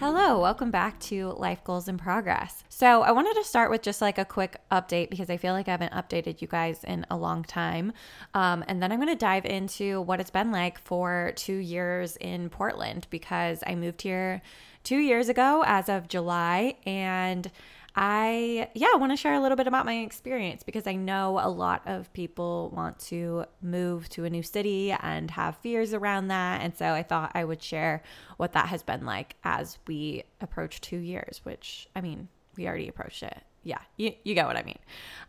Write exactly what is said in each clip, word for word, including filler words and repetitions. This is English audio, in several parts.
Hello, welcome back to Life Goals in Progress. So I wanted to start with just like a quick update because I feel like I haven't updated you guys in a long time. Um, and then I'm going to dive into what it's been like for two years in Portland because I moved here two years ago as of July. And I, yeah, I want to share a little bit about my experience because I know a lot of people want to move to a new city and have fears around that. And so I thought I would share what that has been like as we approach two years, which, I mean, we already approached it. Yeah, you, you get what I mean.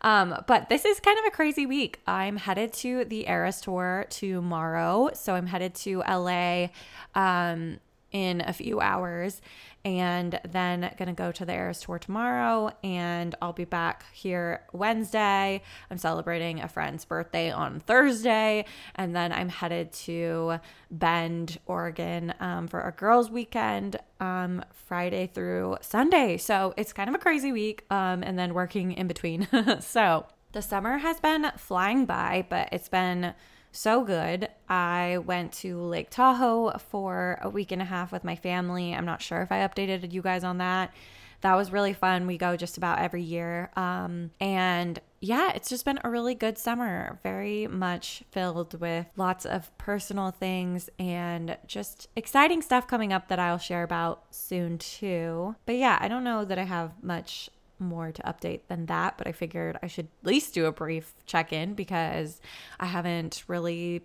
Um, but this is kind of a crazy week. I'm headed to the Eras Tour tomorrow. So I'm headed to L A um, in a few hours. And then gonna go to the Eras Tour tomorrow, and I'll be back here Wednesday. I'm celebrating a friend's birthday on Thursday, and then I'm headed to Bend, Oregon, um, for a girls' weekend um, Friday through Sunday. So it's kind of a crazy week, um, and then working in between. So the summer has been flying by, but it's been so good. I went to Lake Tahoe for a week and a half with my family. I'm not sure if I updated you guys on that. That was really fun. We go just about every year. Um, and yeah, it's just been a really good summer, very much filled with lots of personal things and just exciting stuff coming up that I'll share about soon too. But yeah, I don't know that I have much more to update than that, but I figured I should at least do a brief check-in because I haven't really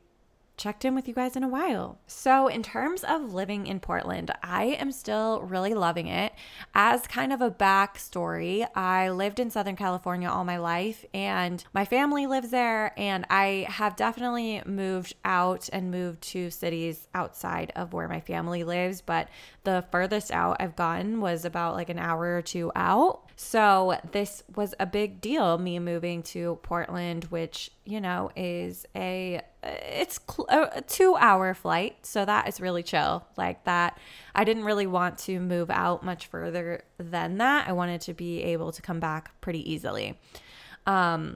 checked in with you guys in a while. So in terms of living in Portland, I am still really loving it. As kind of a backstory, I lived in Southern California all my life and my family lives there, and I have definitely moved out and moved to cities outside of where my family lives, but the furthest out I've gotten was about like an hour or two out. So this was a big deal, me moving to Portland, which, you know, is a, it's a two hour flight. So that is really chill like that. I didn't really want to move out much further than that. I wanted to be able to come back pretty easily. Um,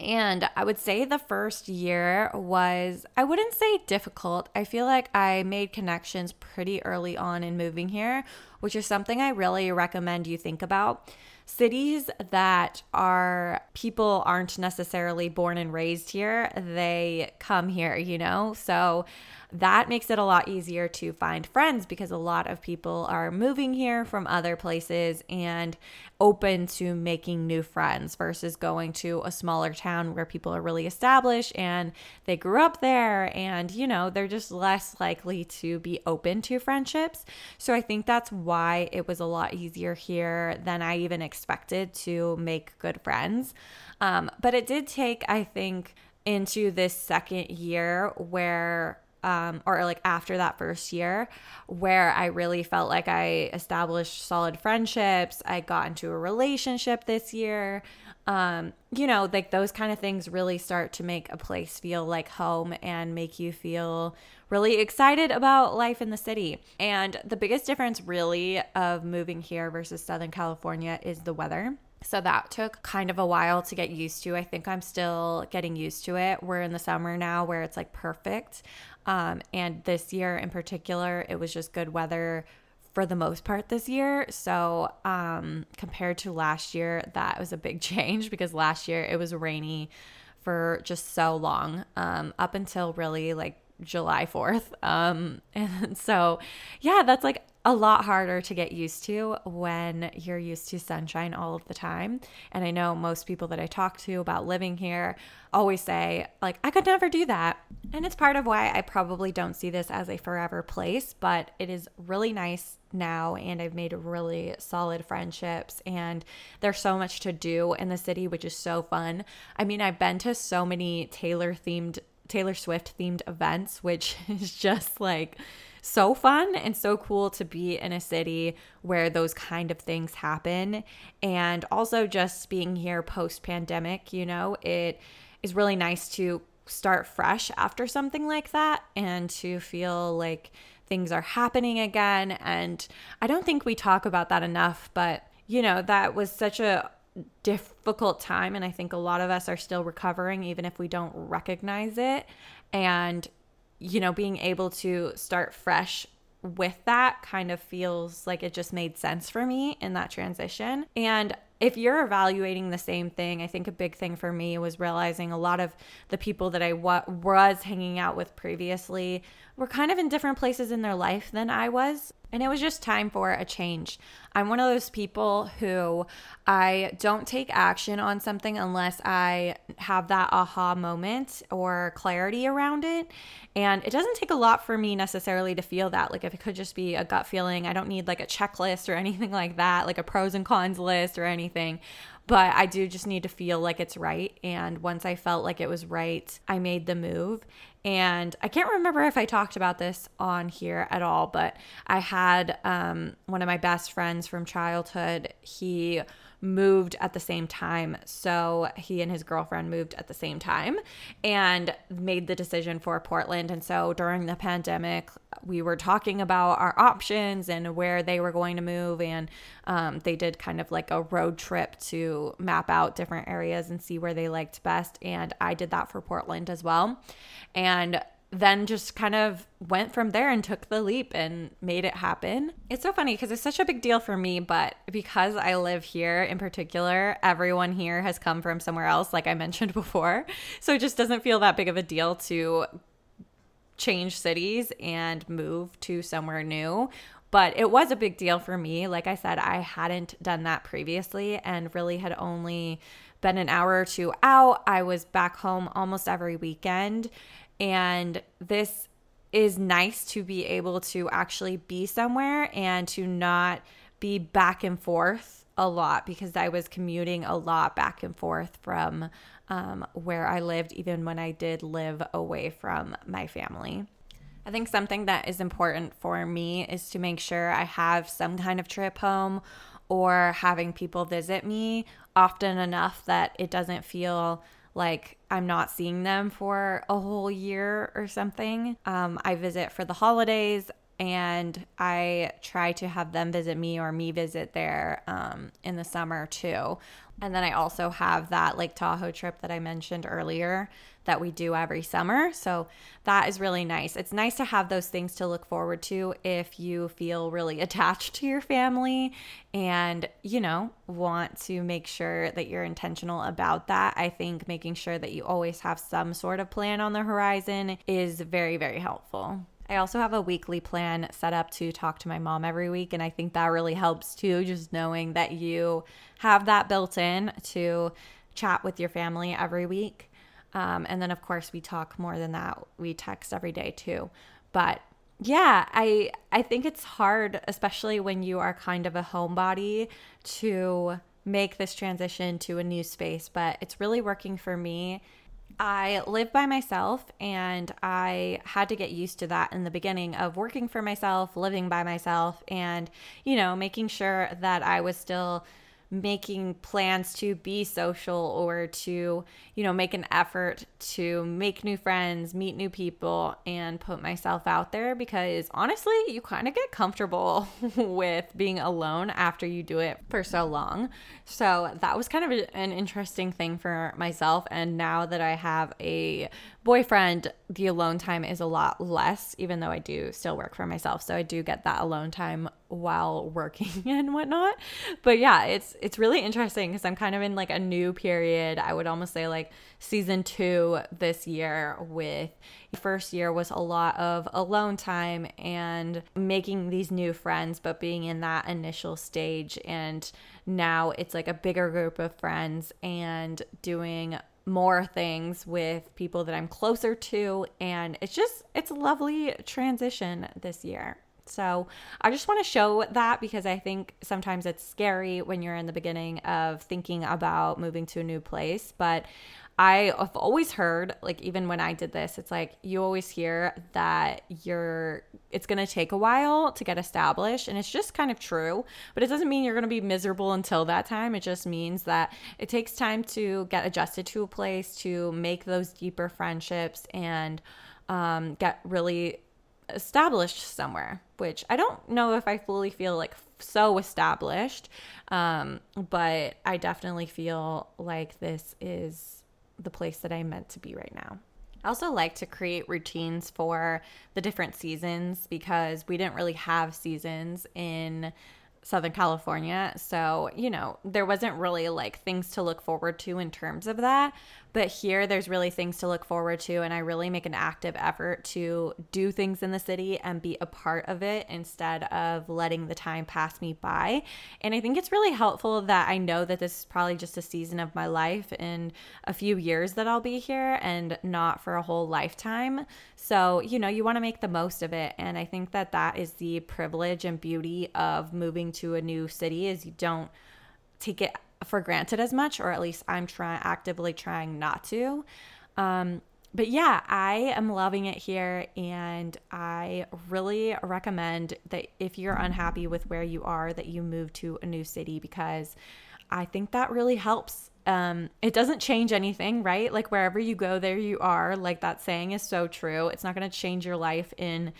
And I would say the first year was, I wouldn't say difficult. I feel like I made connections pretty early on in moving here, which is something I really recommend you think about. Cities that are, people aren't necessarily born and raised here, they come here, you know? So that makes it a lot easier to find friends because a lot of people are moving here from other places and open to making new friends versus going to a smaller town where people are really established and they grew up there and, you know, they're just less likely to be open to friendships. So I think that's why it was a lot easier here than I even expected. expected to make good friends. Um, but it did take, I think, into this second year where, um, or like after that first year, where I really felt like I established solid friendships. I got into a relationship this year. Um, you know, like those kind of things really start to make a place feel like home and make you feel really excited about life in the city. And the biggest difference really of moving here versus Southern California is the weather. So that took kind of a while to get used to. I think I'm still getting used to it. We're in the summer now where it's like perfect. Um, and this year in particular, it was just good weather for the most part this year. So um, compared to last year, that was a big change because last year it was rainy for just so long, um, up until really like July fourth. Um, and so, yeah, that's like a lot harder to get used to when you're used to sunshine all of the time. And I know most people that I talk to about living here always say, like, I could never do that. And it's part of why I probably don't see this as a forever place, but it is really nice now and I've made really solid friendships and there's so much to do in the city, which is so fun. I mean, I've been to so many Taylor themed Taylor Swift themed events, which is just like so fun and so cool to be in a city where those kind of things happen. And also just being here post-pandemic, you know, it is really nice to start fresh after something like that and to feel like things are happening again. And I don't think we talk about that enough, but, you know, that was such a difficult time, and I think a lot of us are still recovering even if we don't recognize it. And, you know, being able to start fresh with that kind of feels like it just made sense for me in that transition. And if you're evaluating the same thing, I think a big thing for me was realizing a lot of the people that I wa- was hanging out with previously were kind of in different places in their life than I was. And it was just time for a change. I'm one of those people who I don't take action on something unless I have that aha moment or clarity around it. And it doesn't take a lot for me necessarily to feel that. Like if it could just be a gut feeling, I don't need like a checklist or anything like that, like a pros and cons list or anything. But I do just need to feel like it's right. And once I felt like it was right, I made the move. And I can't remember if I talked about this on here at all, but I had um, one of my best friends from childhood. He moved at the same time. So he and his girlfriend moved at the same time and made the decision for Portland. And so during the pandemic, we were talking about our options and where they were going to move. And um, they did kind of like a road trip to map out different areas and see where they liked best. And I did that for Portland as well. And then just kind of went from there and took the leap and made it happen. It's so funny because it's such a big deal for me, but because I live here in particular, everyone here has come from somewhere else, like I mentioned before. So it just doesn't feel that big of a deal to change cities and move to somewhere new. But it was a big deal for me. Like I said, I hadn't done that previously and really had only been an hour or two out. I was back home almost every weekend. And this is nice to be able to actually be somewhere and to not be back and forth a lot, because I was commuting a lot back and forth from um, where I lived, even when I did live away from my family. I think something that is important for me is to make sure I have some kind of trip home or having people visit me often enough that it doesn't feel like I'm not seeing them for a whole year or something. Um, I visit for the holidays and I try to have them visit me or me visit there um, in the summer too. And then I also have that Lake Tahoe trip that I mentioned earlier that we do every summer. So that is really nice. It's nice to have those things to look forward to if you feel really attached to your family and, you know, want to make sure that you're intentional about that. I think making sure that you always have some sort of plan on the horizon is very, very helpful. I also have a weekly plan set up to talk to my mom every week, and I think that really helps too, just knowing that you have that built in to chat with your family every week. Um, and then, of course, we talk more than that. We text every day too. But yeah, I I think it's hard, especially when you are kind of a homebody, to make this transition to a new space. But it's really working for me. I live by myself and I had to get used to that in the beginning of working for myself, living by myself, and, you know, making sure that I was still making plans to be social or to, you know, make an effort to make new friends, meet new people, and put myself out there, because honestly, you kind of get comfortable with being alone after you do it for so long. So that was kind of a, an interesting thing for myself. And now that I have a boyfriend, the alone time is a lot less, even though I do still work for myself. So I do get that alone time while working and whatnot. But yeah, it's it's really interesting because I'm kind of in like a new period. I would almost say like season two this year. With the first year was a lot of alone time and making these new friends, but being in that initial stage. And now it's like a bigger group of friends and doing more things with people that I'm closer to. And it's just, it's a lovely transition this year. So I just want to show that, because I think sometimes it's scary when you're in the beginning of thinking about moving to a new place. But I have always heard, like even when I did this, it's like you always hear that you're it's going to take a while to get established. And it's just kind of true, but it doesn't mean you're going to be miserable until that time. It just means that it takes time to get adjusted to a place, to make those deeper friendships, and um, get really established somewhere, which I don't know if I fully feel like so established, um, but I definitely feel like this is the place that I'm meant to be right now. I also like to create routines for the different seasons because we didn't really have seasons in Southern California. So, you know, there wasn't really like things to look forward to in terms of that. But here there's really things to look forward to. And I really make an active effort to do things in the city and be a part of it instead of letting the time pass me by. And I think it's really helpful that I know that this is probably just a season of my life and a few years that I'll be here and not for a whole lifetime. So, you know, you want to make the most of it. And I think that that is the privilege and beauty of moving to a new city is you don't take it for granted as much, or at least I'm trying actively trying not to. Um, but yeah, I am loving it here, and I really recommend that if you're unhappy with where you are, that you move to a new city, because I think that really helps. Um, it doesn't change anything, right? Like wherever you go, there you are. Like that saying is so true. It's not going to change your life in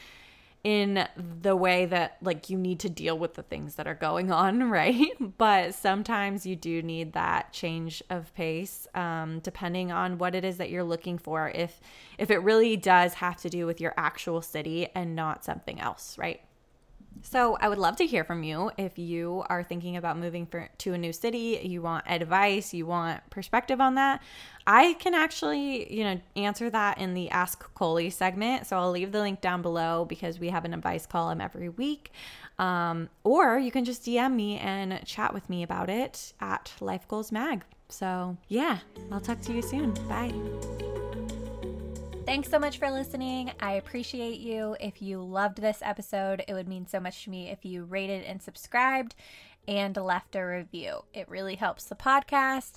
in the way that like you need to deal with the things that are going on, right? But sometimes you do need that change of pace, um, depending on what it is that you're looking for, if if it really does have to do with your actual city and not something else, right? So I would love to hear from you if you are thinking about moving for, to a new city, you want advice, you want perspective on that. I can actually, you know, answer that in the Ask Coley segment. So I'll leave the link down below because we have an advice column every week. Um, or you can just D M me and chat with me about it at Life Goals Mag. So yeah, I'll talk to you soon. Bye. Thanks so much for listening. I appreciate you. If you loved this episode, it would mean so much to me if you rated and subscribed and left a review. It really helps the podcast.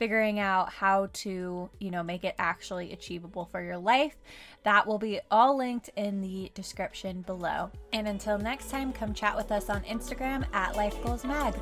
figuring out how to, you know, make it actually achievable for your life, that will be all linked in the description below. And until next time, come chat with us on Instagram at Life Goals Mag.